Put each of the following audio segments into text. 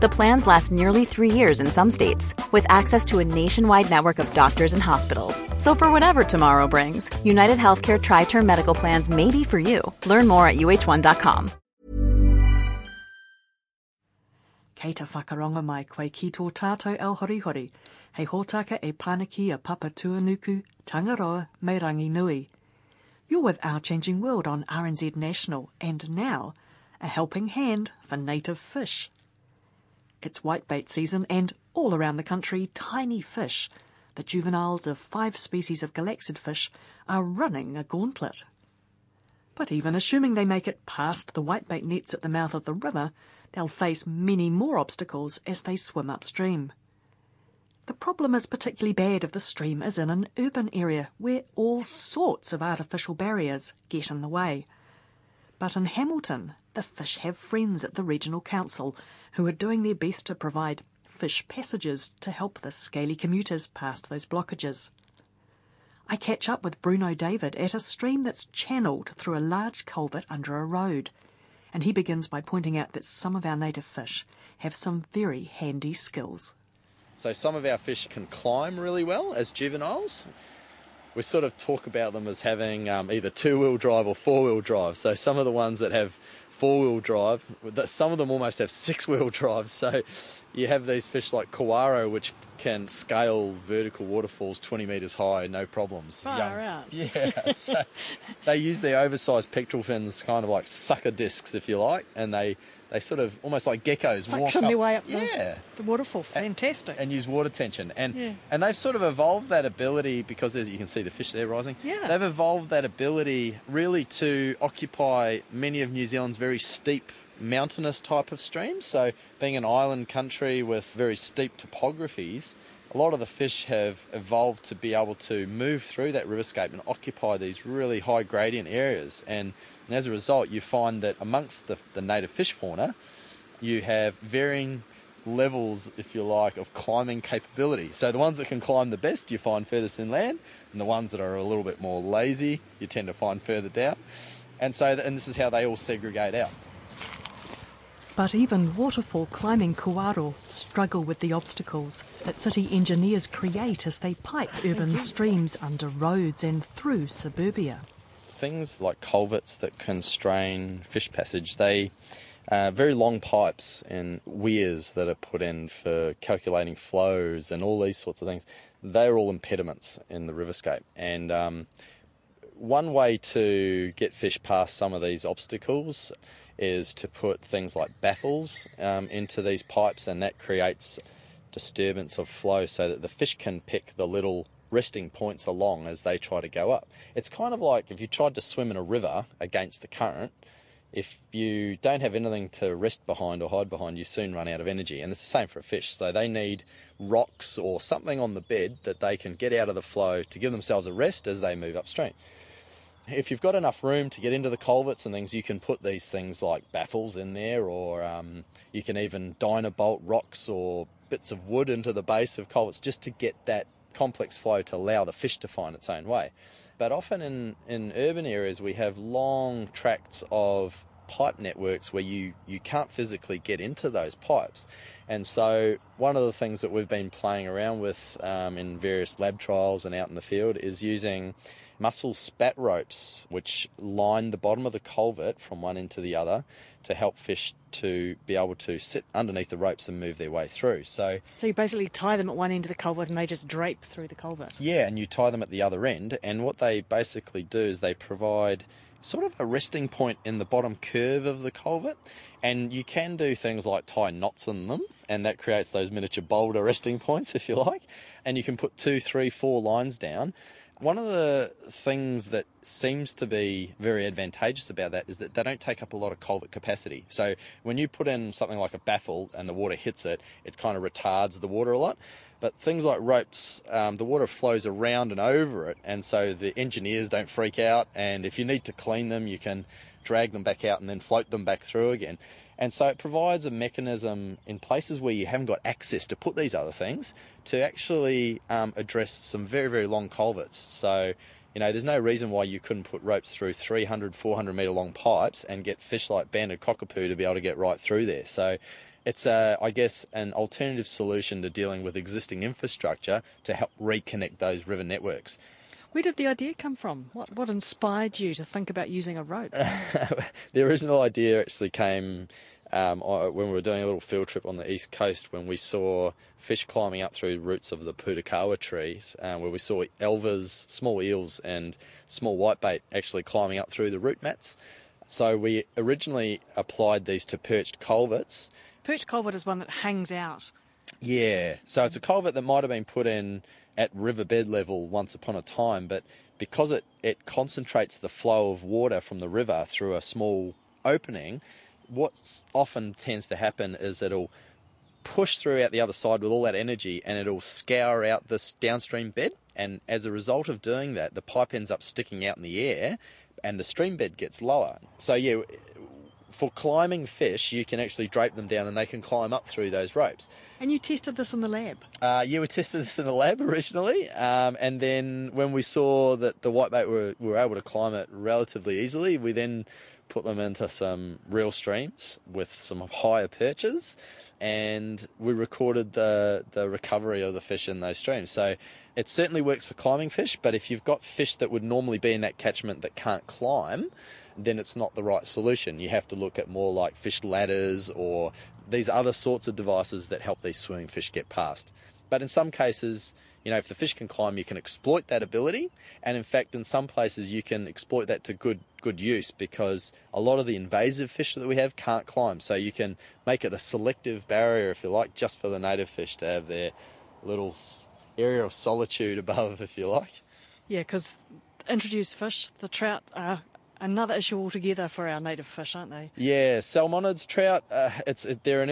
The plans last nearly 3 years in some states, with access to a nationwide network of doctors and hospitals. So for whatever tomorrow brings, United Healthcare Tri-Term Medical Plans may be for you. Learn more at uh1.com. Kei ta whakaronga mai koe ki tō tātou au horihori, hei hōtaka e pāniki a Papa Tuanuku, Tangaroa, me Rangi Nui. You're with Our Changing World on RNZ National, and now, a helping hand for native fish. It's whitebait season, and all around the country, tiny fish, the juveniles of 5 species of galaxid fish, are running a gauntlet. But even assuming they make it past the whitebait nets at the mouth of the river, they'll face many more obstacles as they swim upstream. The problem is particularly bad if the stream is in an urban area where all sorts of artificial barriers get in the way. But in Hamilton, the fish have friends at the Regional Council who are doing their best to provide fish passages to help the scaly commuters past those blockages. I catch up with Bruno David at a stream that's channeled through a large culvert under a road, and he begins by pointing out that some of our native fish have some very handy skills. So some of our fish can climb really well as juveniles. We sort of talk about them as having either 2-wheel drive or 4-wheel drive. So some of the ones that have 4-wheel drive, some of them almost have 6-wheel drive. So you have these fish like koaro, which can scale vertical waterfalls 20 metres high, no problems. Far out. Yeah, so they use their oversized pectoral fins, kind of like sucker discs, if you like, and they sort of, almost like geckos, suction their way up the waterfall. Fantastic. And use water tension. And they've sort of evolved that ability, because as you can see the fish there rising, they've evolved that ability really to occupy many of New Zealand's very steep mountainous type of streams. So being an island country with very steep topographies, a lot of the fish have evolved to be able to move through that riverscape and occupy these really high gradient areas. And as a result, you find that amongst the native fish fauna, you have varying levels, if you like, of climbing capability. So the ones that can climb the best, you find furthest inland, and the ones that are a little bit more lazy, you tend to find further down. And this is how they all segregate out. But even waterfall climbing koaro struggle with the obstacles that city engineers create as they pipe urban streams under roads and through suburbia. Things like culverts that constrain fish passage, they are very long pipes and weirs that are put in for calculating flows and all these sorts of things. They're all impediments in the riverscape. And one way to get fish past some of these obstacles is to put things like baffles into these pipes, and that creates disturbance of flow so that the fish can pick the little resting points along as they try to go up. It's kind of like if you tried to swim in a river against the current, if you don't have anything to rest behind or hide behind, you soon run out of energy. And it's the same for a fish. So they need rocks or something on the bed that they can get out of the flow to give themselves a rest as they move upstream. If you've got enough room to get into the culverts and things, you can put these things like baffles in there, or you can even dynabolt rocks or bits of wood into the base of culverts just to get that complex flow to allow the fish to find its own way. But often in urban areas we have long tracts of pipe networks where you can't physically get into those pipes. And so one of the things that we've been playing around with in various lab trials and out in the field is using mussel spat ropes, which line the bottom of the culvert from one end to the other, to help fish to be able to sit underneath the ropes and move their way through. So you basically tie them at one end of the culvert and they just drape through the culvert? Yeah, and you tie them at the other end, and what they basically do is they provide sort of a resting point in the bottom curve of the culvert, and you can do things like tie knots in them, and that creates those miniature boulder resting points, if you like, and you can put 2, 3, 4 lines down. One of the things that seems to be very advantageous about that is that they don't take up a lot of culvert capacity. So when you put in something like a baffle and the water hits it, it kind of retards the water a lot. But things like ropes, the water flows around and over it, and so the engineers don't freak out, and if you need to clean them, you can drag them back out and then float them back through again. And so it provides a mechanism in places where you haven't got access to put these other things to actually address some very, very long culverts. So, you know, there's no reason why you couldn't put ropes through 300, 400 metre long pipes and get fish like banded kōkopu to be able to get right through there. So it's, I guess, an alternative solution to dealing with existing infrastructure to help reconnect those river networks. Where did the idea come from? What inspired you to think about using a rope? The original idea actually came when we were doing a little field trip on the east coast, when we saw fish climbing up through roots of the Putakawa trees, where we saw elvers, small eels and small whitebait actually climbing up through the root mats. So we originally applied these to perched culverts. Perched culvert is one that hangs out. Yeah, so it's a culvert that might have been put in at riverbed level once upon a time, but because it concentrates the flow of water from the river through a small opening, what often tends to happen is it'll push through out the other side with all that energy and it'll scour out this downstream bed, and as a result of doing that, the pipe ends up sticking out in the air and the stream bed gets lower. So yeah, for climbing fish, you can actually drape them down and they can climb up through those ropes. And you tested this in the lab? Yeah, we tested this in the lab originally. And then when we saw that the whitebait were able to climb it relatively easily, we then put them into some real streams with some higher perches, and we recorded the recovery of the fish in those streams. So it certainly works for climbing fish, but if you've got fish that would normally be in that catchment that can't climb, then it's not the right solution. You have to look at more like fish ladders or these other sorts of devices that help these swimming fish get past. But in some cases, you know, if the fish can climb, you can exploit that ability. And in fact, in some places, you can exploit that to good use, because a lot of the invasive fish that we have can't climb. So you can make it a selective barrier, if you like, just for the native fish to have their little area of solitude above, if you like. Yeah, because introduced fish, the trout are another issue altogether for our native fish, aren't they? Yeah, salmonids, trout. They're an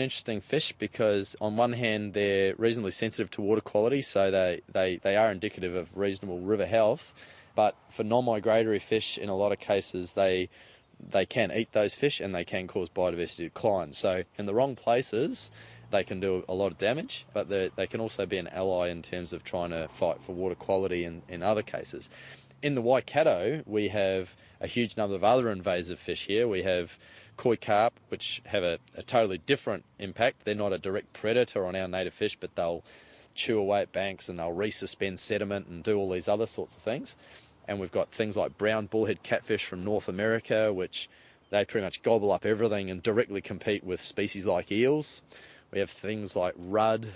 interesting fish because on one hand they're reasonably sensitive to water quality, so they are indicative of reasonable river health. But for non-migratory fish, in a lot of cases they can eat those fish and they can cause biodiversity decline. So in the wrong places, they can do a lot of damage, but they can also be an ally in terms of trying to fight for water quality in other cases. In the Waikato, we have a huge number of other invasive fish here. We have koi carp, which have a totally different impact. They're not a direct predator on our native fish, but they'll chew away at banks and they'll resuspend sediment and do all these other sorts of things. And we've got things like brown bullhead catfish from North America, which they pretty much gobble up everything and directly compete with species like eels. We have things like Rudd,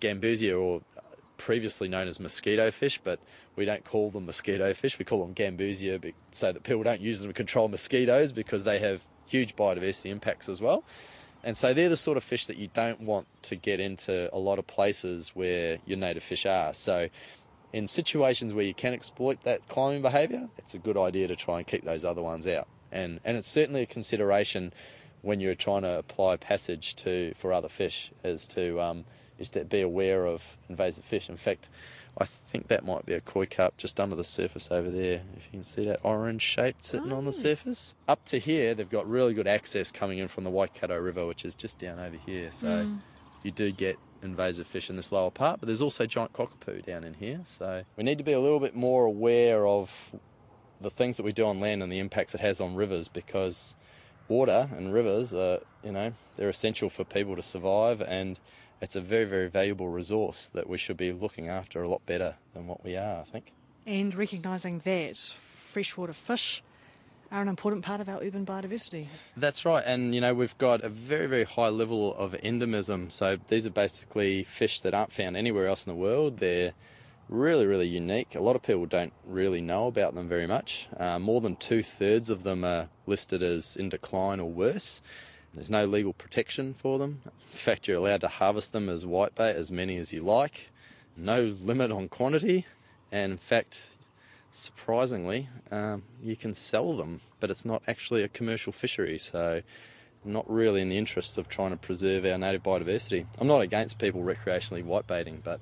gambusia, or previously known as mosquito fish, but we don't call them mosquito fish, we call them gambusia, so that people don't use them to control mosquitoes, because they have huge biodiversity impacts as well. And so they're the sort of fish that you don't want to get into a lot of places where your native fish are. So in situations where you can exploit that climbing behaviour, it's a good idea to try and keep those other ones out. And it's certainly a consideration when you're trying to apply passage for other fish, is to be aware of invasive fish. In fact, I think that might be a koi carp just under the surface over there. If you can see that orange shape sitting on the surface. Up to here, they've got really good access coming in from the Waikato River, which is just down over here. So you do get invasive fish in this lower part, but there's also giant kōkopu down in here. So we need to be a little bit more aware of the things that we do on land and the impacts it has on rivers, because water and rivers are, you know, they're essential for people to survive, and it's a very, very valuable resource that we should be looking after a lot better than what we are, I think. And recognising that freshwater fish are an important part of our urban biodiversity. That's right, and you know, we've got a very, very high level of endemism. So these are basically fish that aren't found anywhere else in the world. They're really, really unique. A lot of people don't really know about them very much. More than 2/3 of them are listed as in decline or worse. There's no legal protection for them. In fact, you're allowed to harvest them as whitebait, as many as you like. No limit on quantity. And in fact, surprisingly, you can sell them, but it's not actually a commercial fishery. So not really in the interests of trying to preserve our native biodiversity. I'm not against people recreationally whitebaiting, but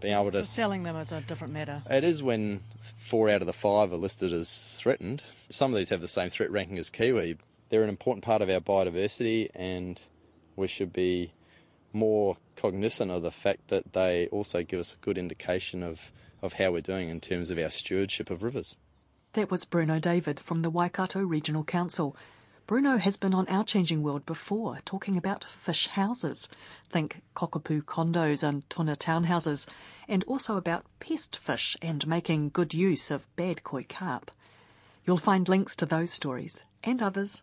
being able to... Selling them is a different matter. It is when 4 out of the 5 are listed as threatened. Some of these have the same threat ranking as kiwi. They're an important part of our biodiversity, and we should be more cognizant of the fact that they also give us a good indication of how we're doing in terms of our stewardship of rivers. That was Bruno David from the Waikato Regional Council. Bruno has been on Our Changing World before, talking about fish houses, think kōkopu condos and tuna townhouses, and also about pest fish and making good use of bad koi carp. You'll find links to those stories and others